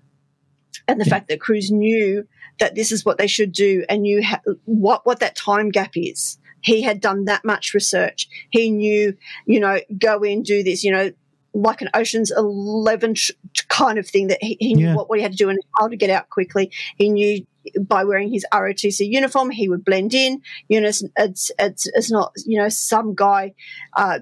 And the yeah. fact that Cruz knew that this is what they should do and knew ha- what, what that time gap is. He had done that much research. He knew, you know, go in, do this, you know, like an Ocean's eleven sh- kind of thing that he, he knew yeah. what, what he had to do and how to get out quickly. He knew by wearing his R O T C uniform, he would blend in. You know, it's, it's, it's, it's not, you know, some guy, uh,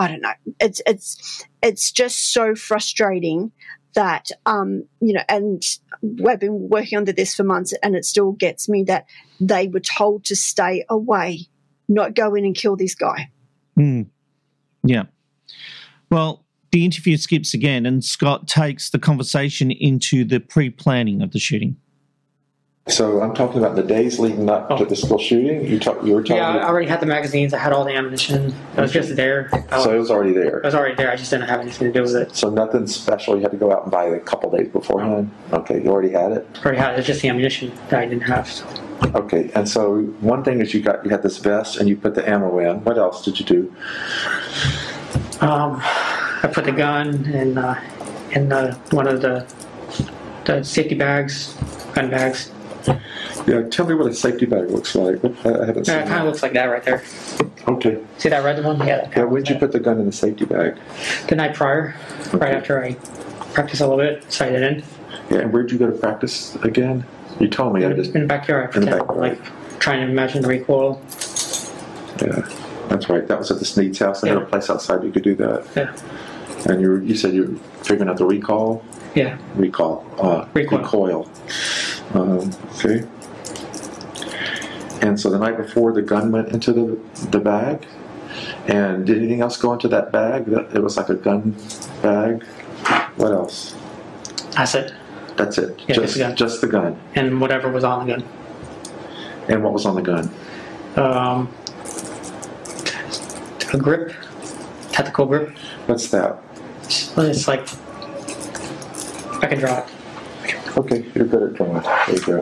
I don't know. It's, it's, it's just so frustrating that, um, you know, and we've been working on this for months and it still gets me that they were told to stay away, not go in and kill this guy. Mm. Yeah. Well, the interview skips again and Scott takes the conversation into the pre-planning of the shooting. So I'm talking about the days leading up oh. to the school shooting. You, talk, you were talking. Yeah, I already had the magazines. I had all the ammunition. It was just there. Was, so it was already there. It was already there. I just didn't have anything to do with it. So nothing special. You had to go out and buy it a couple days beforehand. Okay, you already had it. Already had it. It was just the ammunition that I didn't have. So. Okay, and so one thing is you got you had this vest and you put the ammo in. What else did you do? Um, I put the gun in uh, in uh, one of the the safety bags, gun bags. Yeah, tell me what a safety bag looks like. I haven't seen it. It kind of looks like that right there. Okay. See that red one? Yeah. Yeah, when did you put the gun in the safety bag? The night prior, okay. Right after I practiced a little bit, sighted in. Yeah, and where'd you go to practice again? You told me. I just in the backyard. In the backyard. Like trying to imagine the recoil. Yeah, that's right. That was at the Snead's house. They yeah. had a place outside you could do that. Yeah. And you you said you're figuring out the recall? Yeah. Recall. Uh, recoil. recoil. Um, okay. And so the night before, the gun went into the, the bag. And did anything else go into that bag? It was like a gun bag. What else? That's it. That's it. Yeah, just, just, the gun. just the gun. And whatever was on the gun. And what was on the gun? Um, a grip, tactical grip. What's that? It's like, I can draw it. Okay, you're good at drawing. There you go.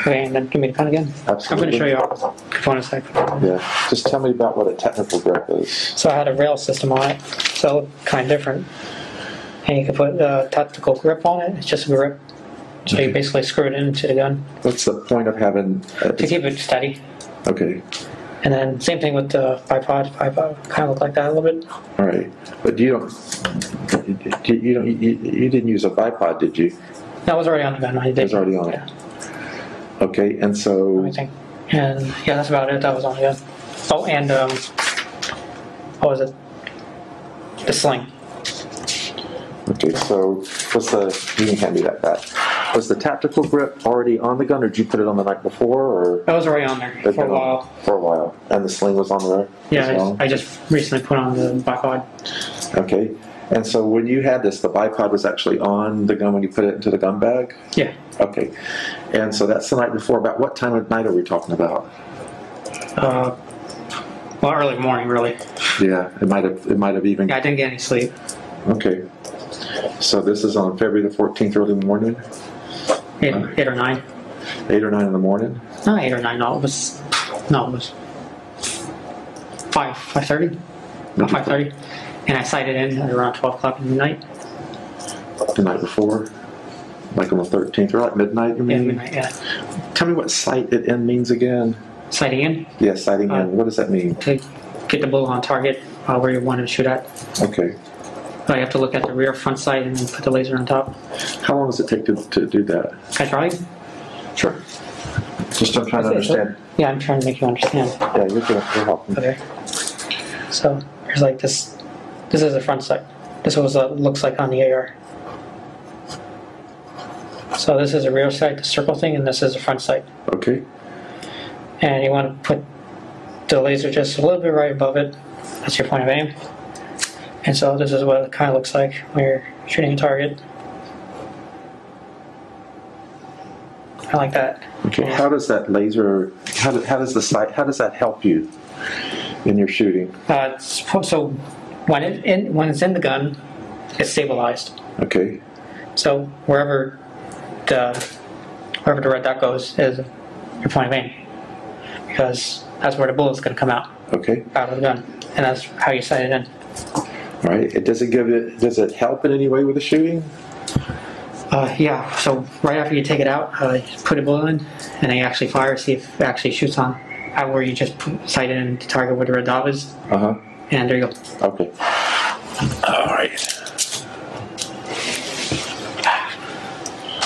Okay, and then give me the gun again. Absolutely. I'm going to show you all the components. Yeah, just tell me about what a technical grip is. So I had a rail system on it, so it looked kind of different. And you can put a tactical grip on it. It's just a grip. So okay. You basically screw it into the gun. What's the point of having... A, to keep it steady. Okay. And then same thing with the bipod. Bipod kind of looked like that a little bit. All right. But you don't... You, don't, you, you didn't use a bipod, did you? That was already on the gun. I did. It was already on yeah. it. Okay, and so... Let me think. And, yeah, that's about it. That was on the gun. Oh, and, um, what was it? The sling. Okay, so what's the... You can hand me that back. Was the tactical grip already on the gun, or did you put it on the night before? Or that was already on there for a while. On, for a while. And the sling was on there? Yeah, I just, I just recently put on the bipod. Okay. And so when you had this, the bipod was actually on the gun when you put it into the gun bag? Yeah. Okay. And so that's the night before. About what time of night are we talking about? Uh, well, early morning, really. Yeah, it might have, it might have even... Yeah, I didn't get any sleep. Okay. So this is on February the fourteenth, early morning? Eight, uh, eight or nine. Eight or nine in the morning? No, eight or nine. No, it was... No, it was... Five. five thirty? About five thirty. And I sighted in at around twelve o'clock in the night. The night before? Like on the thirteenth, or like midnight, you mean? Yeah, midnight, yeah. Tell me what sight it in means again. Sighting in? Yeah, sighting uh, in. What does that mean? To get the bullet on target uh, where you want to shoot at. Okay. So you have to look at the rear front sight and then put the laser on top. How long does it take to, to do that? Can I try? Sure. Just I'm trying to understand. Yeah, I'm trying to make you understand. Yeah, you're going to help me. Okay. So here's like this. This is the front sight. This is what it looks like on the A R. So this is the rear sight, the circle thing, and this is the front sight. Okay. And you want to put the laser just a little bit right above it. That's your point of aim. And so this is what it kind of looks like when you're shooting a target. I like that. Okay. Yeah. How does that laser? How, do, how does the sight? How does that help you in your shooting? Uh, so. When, it in, when it's in the gun, it's stabilized. Okay. So wherever the wherever the red dot goes is your point of aim, because that's where the bullet's going to come out. Okay. Out of the gun, and that's how you sight it in. All right. It does it give it does it help in any way with the shooting? Uh, yeah. So right after you take it out, uh, you put a bullet in, and then you actually fire, see if it actually shoots on out where you just sight it in to target where the red dot is. Uh huh. And there you go. Okay. All right.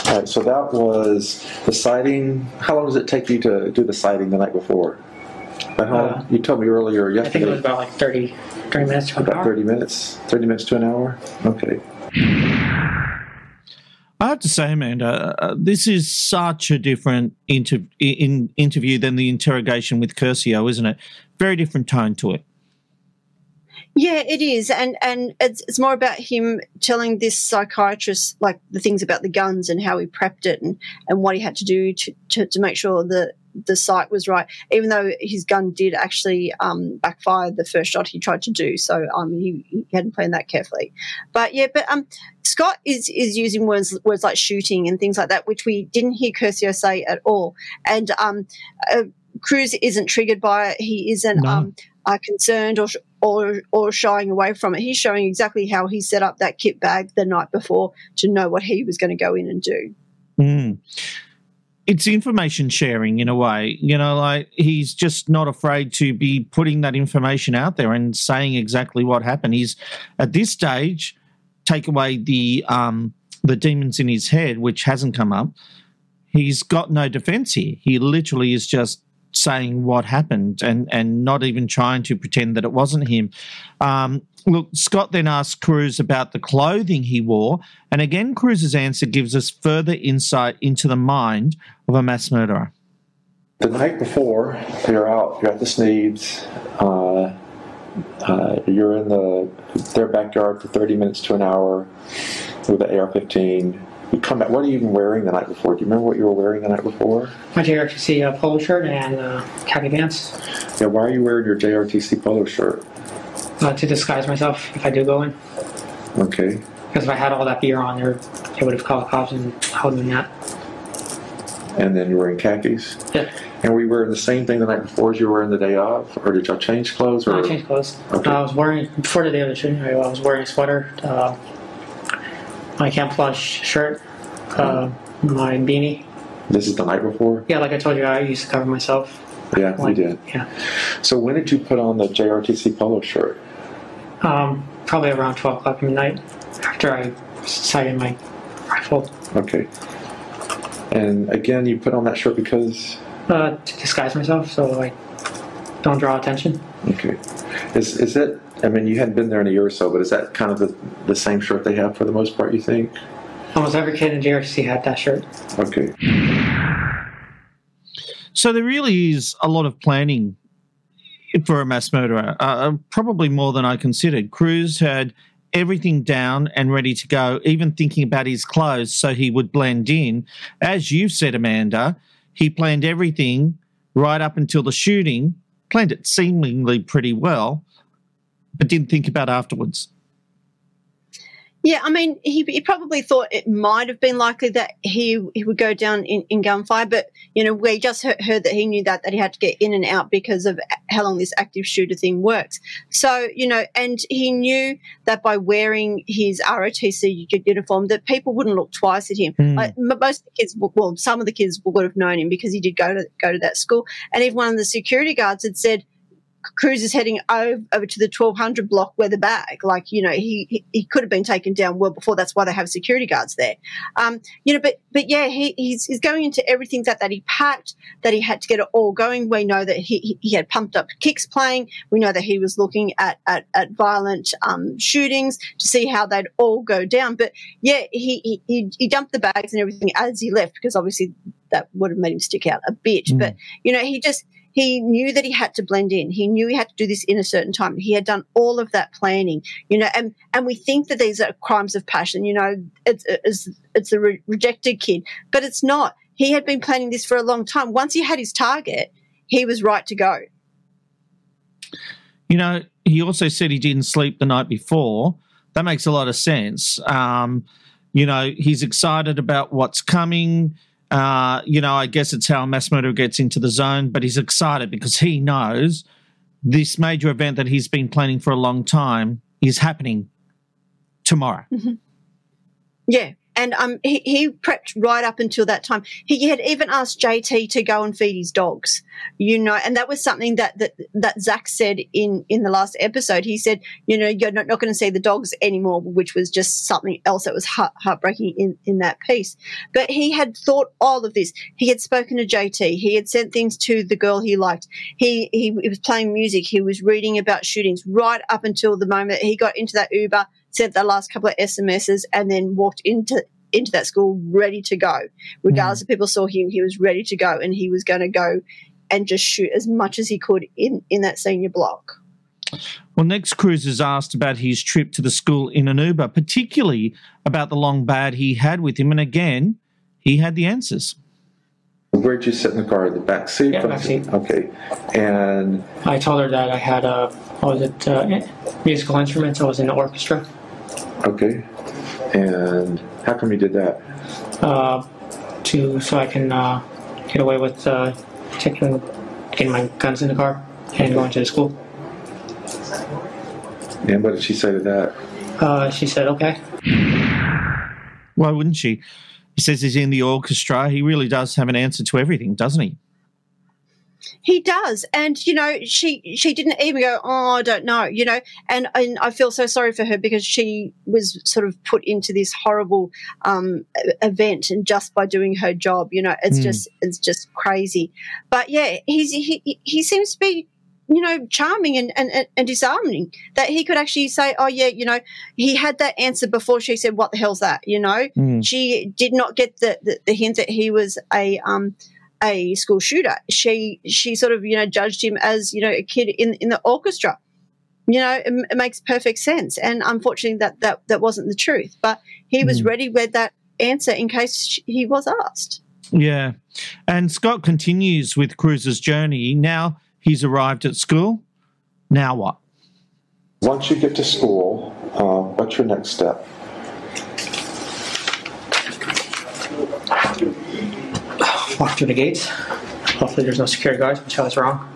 All right, so that was the sighting. How long does it take you to do the sighting the night before? At home? Uh, you told me earlier yesterday. I think it was about like thirty, thirty minutes to an hour. About thirty minutes. thirty minutes to an hour? Okay. I have to say, Amanda, uh, this is such a different inter- in interview than the interrogation with Curcio, isn't it? Very different tone to it. Yeah, it is, and and it's, it's more about him telling this psychiatrist like the things about the guns and how he prepped it and, and what he had to do to, to, to make sure the the sight was right. Even though his gun did actually um, backfire the first shot he tried to do, so um he, he hadn't planned that carefully. But yeah, but um Scott is is using words words like shooting and things like that, which we didn't hear Curcio say at all. And um, uh, Cruz isn't triggered by it. He isn't no. um uh, concerned or. Sh- Or, or shying away from it. He's showing exactly how he set up that kit bag the night before to know what he was going to go in and do. Mm. It's information sharing in a way. You know, like he's just not afraid to be putting that information out there and saying exactly what happened. He's, at this stage, take away the, um, the demons in his head, which hasn't come up. He's got no defence here. He literally is just saying what happened and, and not even trying to pretend that it wasn't him. Um, look, Scott then asked Cruz about the clothing he wore, and again Cruz's answer gives us further insight into the mind of a mass murderer. The night before, you're out, you're at the Snead's, uh, uh, you're in the their backyard for thirty minutes to an hour with the A R fifteen. You come back. What are you even wearing the night before? Do you remember what you were wearing the night before? My J R O T C uh, polo shirt and uh, khaki pants. Yeah, why are you wearing your J R O T C polo shirt? Uh, to disguise myself if I do go in. Okay. Because if I had all that gear on there, they would have called the cops and held me in that. And then you're wearing khakis? Yeah. And were you wearing the same thing the night before as you were wearing the day of? Or did y'all change clothes? Or? No, I changed clothes. Okay. Uh, I was wearing, before the day of the shooting, I was wearing a sweater, uh, my camouflage shirt, uh, mm. my beanie. This is the night before? Yeah, like I told you, I used to cover myself. Yeah, like, you did. Yeah. So when did you put on the J R O T C polo shirt? Um, probably around twelve o'clock midnight, after I sighted my rifle. Okay. And again, you put on that shirt because? Uh, to disguise myself, so I don't draw attention. Okay. Is is it, I mean, you hadn't been there in a year or so, but is that kind of the, the same shirt they have for the most part, you think? Almost every kid in J R O T C had that shirt. Okay. So there really is a lot of planning for a mass murderer, uh, probably more than I considered. Cruz had everything down and ready to go, even thinking about his clothes so he would blend in. As you've said, Amanda, he planned everything right up until the shooting, planned it seemingly pretty well, but didn't think about afterwards. Yeah, I mean, he, he probably thought it might have been likely that he, he would go down in, in gunfire, but, you know, we just heard, heard that he knew that, that he had to get in and out because of how long this active shooter thing works. So, you know, and he knew that by wearing his R O T C uniform that people wouldn't look twice at him. Mm. Like, most of the kids, well, some of the kids would have known him because he did go to go to that school. And even one of the security guards had said, Cruz is heading over, over to the twelve hundred block where the bag, like, you know, he, he, he could have been taken down well before. That's why they have security guards there. Um, you know, but, but yeah, he, he's, he's going into everything that, that he packed, that he had to get it all going. We know that he, he, he had pumped up kicks playing. We know that he was looking at, at, at violent, um, shootings to see how they'd all go down. But yeah, he, he, he dumped the bags and everything as he left because obviously that would have made him stick out a bit. Mm. But, you know, he just, he knew that he had to blend in. He knew he had to do this in a certain time. He had done all of that planning, you know, and, and we think that these are crimes of passion, you know, it's, it's, it's the re- rejected kid, but it's not. He had been planning this for a long time. Once he had his target, he was right to go. You know, he also said he didn't sleep the night before. That makes a lot of sense. Um, you know, he's excited about what's coming. Uh, you know, I guess it's how a mass murderer gets into the zone, but he's excited because he knows this major event that he's been planning for a long time is happening tomorrow. Mm-hmm. Yeah, and um, he, he prepped right up until that time. He had even asked J T to go and feed his dogs, you know, and that was something that that, that Zach said in, in the last episode. He said, you know, you're not, not going to see the dogs anymore, which was just something else that was heart, heartbreaking in, in that piece. But he had thought all of this. He had spoken to J T. He had sent things to the girl he liked. He, he, he was playing music. He was reading about shootings right up until the moment he got into that Uber, sent the last couple of S M Ses, and then walked into into that school ready to go. Regardless mm. if people saw him, he was ready to go, and he was going to go and just shoot as much as he could in, in that senior block. Well, next Cruz is asked about his trip to the school in an Uber, particularly about the long bad he had with him, and again, he had the answers. Where did you sit in the car? The back seat? Yeah, back seat. Okay. And I told her that I had a, what was it, uh, musical instruments. I was in the orchestra. Okay, and how come you did that? Uh, to so I can uh, get away with uh, taking getting my guns in the car and going to the school. And what did she say to that? Uh, she said, "Okay." Why wouldn't she? He says he's in the orchestra. He really does have an answer to everything, doesn't he? He does. And, you know, she she didn't even go, oh, I don't know, you know, and, and I feel so sorry for her because she was sort of put into this horrible um, event and just by doing her job, you know, it's mm. just it's just crazy. But, yeah, he's, he he seems to be, you know, charming and, and, and disarming that he could actually say, oh, yeah, you know, he had that answer before she said, what the hell's that, you know. Mm. She did not get the, the, the hint that he was a um, – a school shooter. She she sort of, you know, judged him as, you know, a kid in in the orchestra. You know, it, it makes perfect sense. And unfortunately, that that that wasn't the truth. But he was mm. ready with that answer in case she, he was asked. Yeah, and Scott continues with Cruz's journey. Now he's arrived at school. Now what? Once you get to school, uh, what's your next step? Walk through the gates. Hopefully there's no security guards, which I was wrong.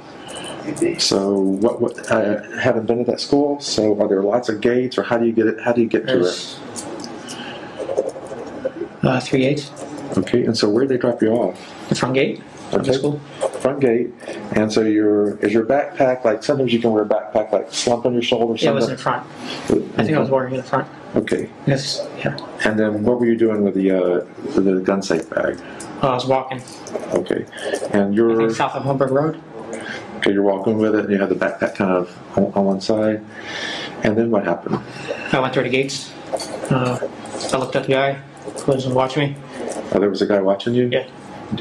So what, what I haven't been to that school, so are there lots of gates, or how do you get it? How do you get there's, to it? Uh, three gates. Okay, and so where do they drop you off? The front gate of okay. the school. Front gate. And so your is your backpack, like sometimes you can wear a backpack like slump on your shoulder or something? Yeah, it was in front. I think I was wearing it in front. Okay. Yes. Yeah. And then what were you doing with the uh, with the gun safe bag? Uh, I was walking. Okay. And you're... I think south of Humburg Road. Okay, you're walking with it, and you have the backpack kind of on, on one side. And then what happened? I went through the gates. Uh, I looked at the guy who was watching me. Oh, there was a guy watching you? Yeah.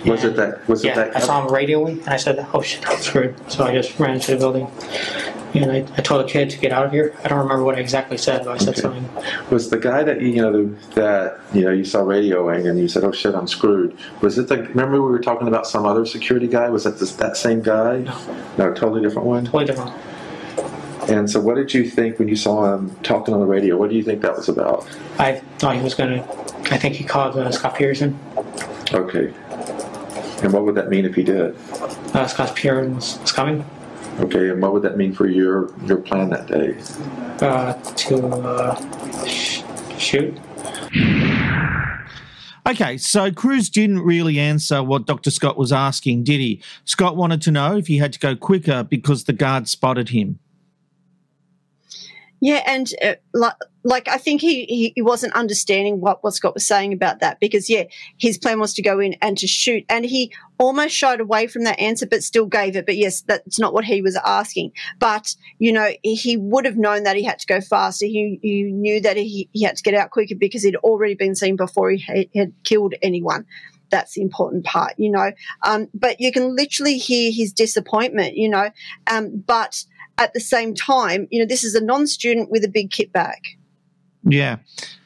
Was yeah. it that... Was yeah, it that I saw him radioing, and I said, oh, shit, I'm screwed. So I just ran into the building. And I, I told the kid to get out of here. I don't remember what I exactly said, but I said okay. something. Was the guy that you, you know that you know you saw radioing and you said, "Oh shit, I'm screwed"? Was it the? Remember we were talking about some other security guy? Was that this, that same guy? No, no, totally different one. Totally different. And so, what did you think when you saw him talking on the radio? What do you think that was about? I thought he was gonna. I think he called uh, Scott Pearson. Okay. And what would that mean if he did? Uh, Scott Pearson was, was coming. Okay, and what would that mean for your, your plan that day? Uh, to uh, sh- shoot. Okay, so Cruz didn't really answer what Doctor Scott was asking, did he? Scott wanted to know if he had to go quicker because the guard spotted him. Yeah, and uh, like, like I think he, he wasn't understanding what, what Scott was saying about that because, yeah, his plan was to go in and to shoot, and he almost shied away from that answer but still gave it. But, yes, that's not what he was asking. But, you know, he would have known that he had to go faster. He, he knew that he, he had to get out quicker because he'd already been seen before he had, had killed anyone. That's the important part, you know. Um, but you can literally hear his disappointment, you know, um, but – at the same time, you know, this is a non-student with a big kit bag. Yeah.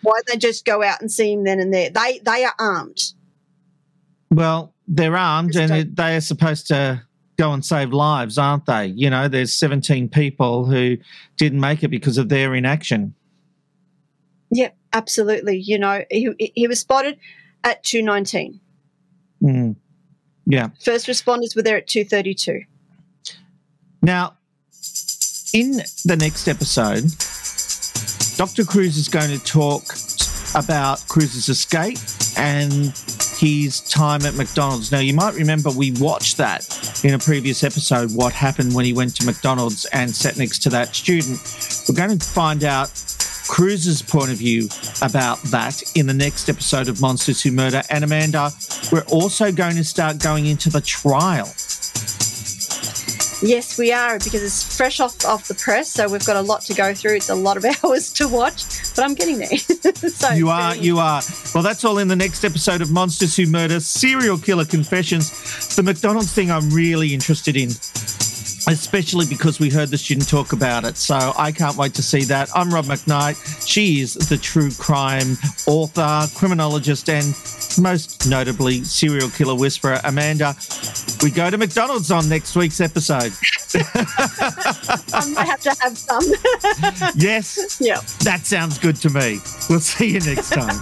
Why don't they just go out and see him then and there? They they are armed. Well, they're armed just and don't... they are supposed to go and save lives, aren't they? You know, there's seventeen people who didn't make it because of their inaction. Yeah, absolutely. You know, he, he was spotted at two nineteen. Mm. Yeah. First responders were there at two thirty-two. Now, in the next episode, Doctor Cruz is going to talk about Cruz's escape and his time at McDonald's. Now, you might remember we watched that in a previous episode, what happened when he went to McDonald's and sat next to that student. We're going to find out Cruz's point of view about that in the next episode of Monsters Who Murder. And, Amanda, we're also going to start going into the trial. Yes, we are, because it's fresh off, off the press, so we've got a lot to go through. It's a lot of hours to watch, but I'm getting there. so you are, you are. Well, that's all in the next episode of Monsters Who Murder, Serial Killer Confessions. The McDonald's thing I'm really interested in, especially because we heard the student talk about it. So I can't wait to see that. I'm Rob McKnight. She is the true crime author, criminologist, and most notably serial killer whisperer. Amanda, we go to McDonald's on next week's episode. I might have to have some. Yes. Yeah. That sounds good to me. We'll see you next time.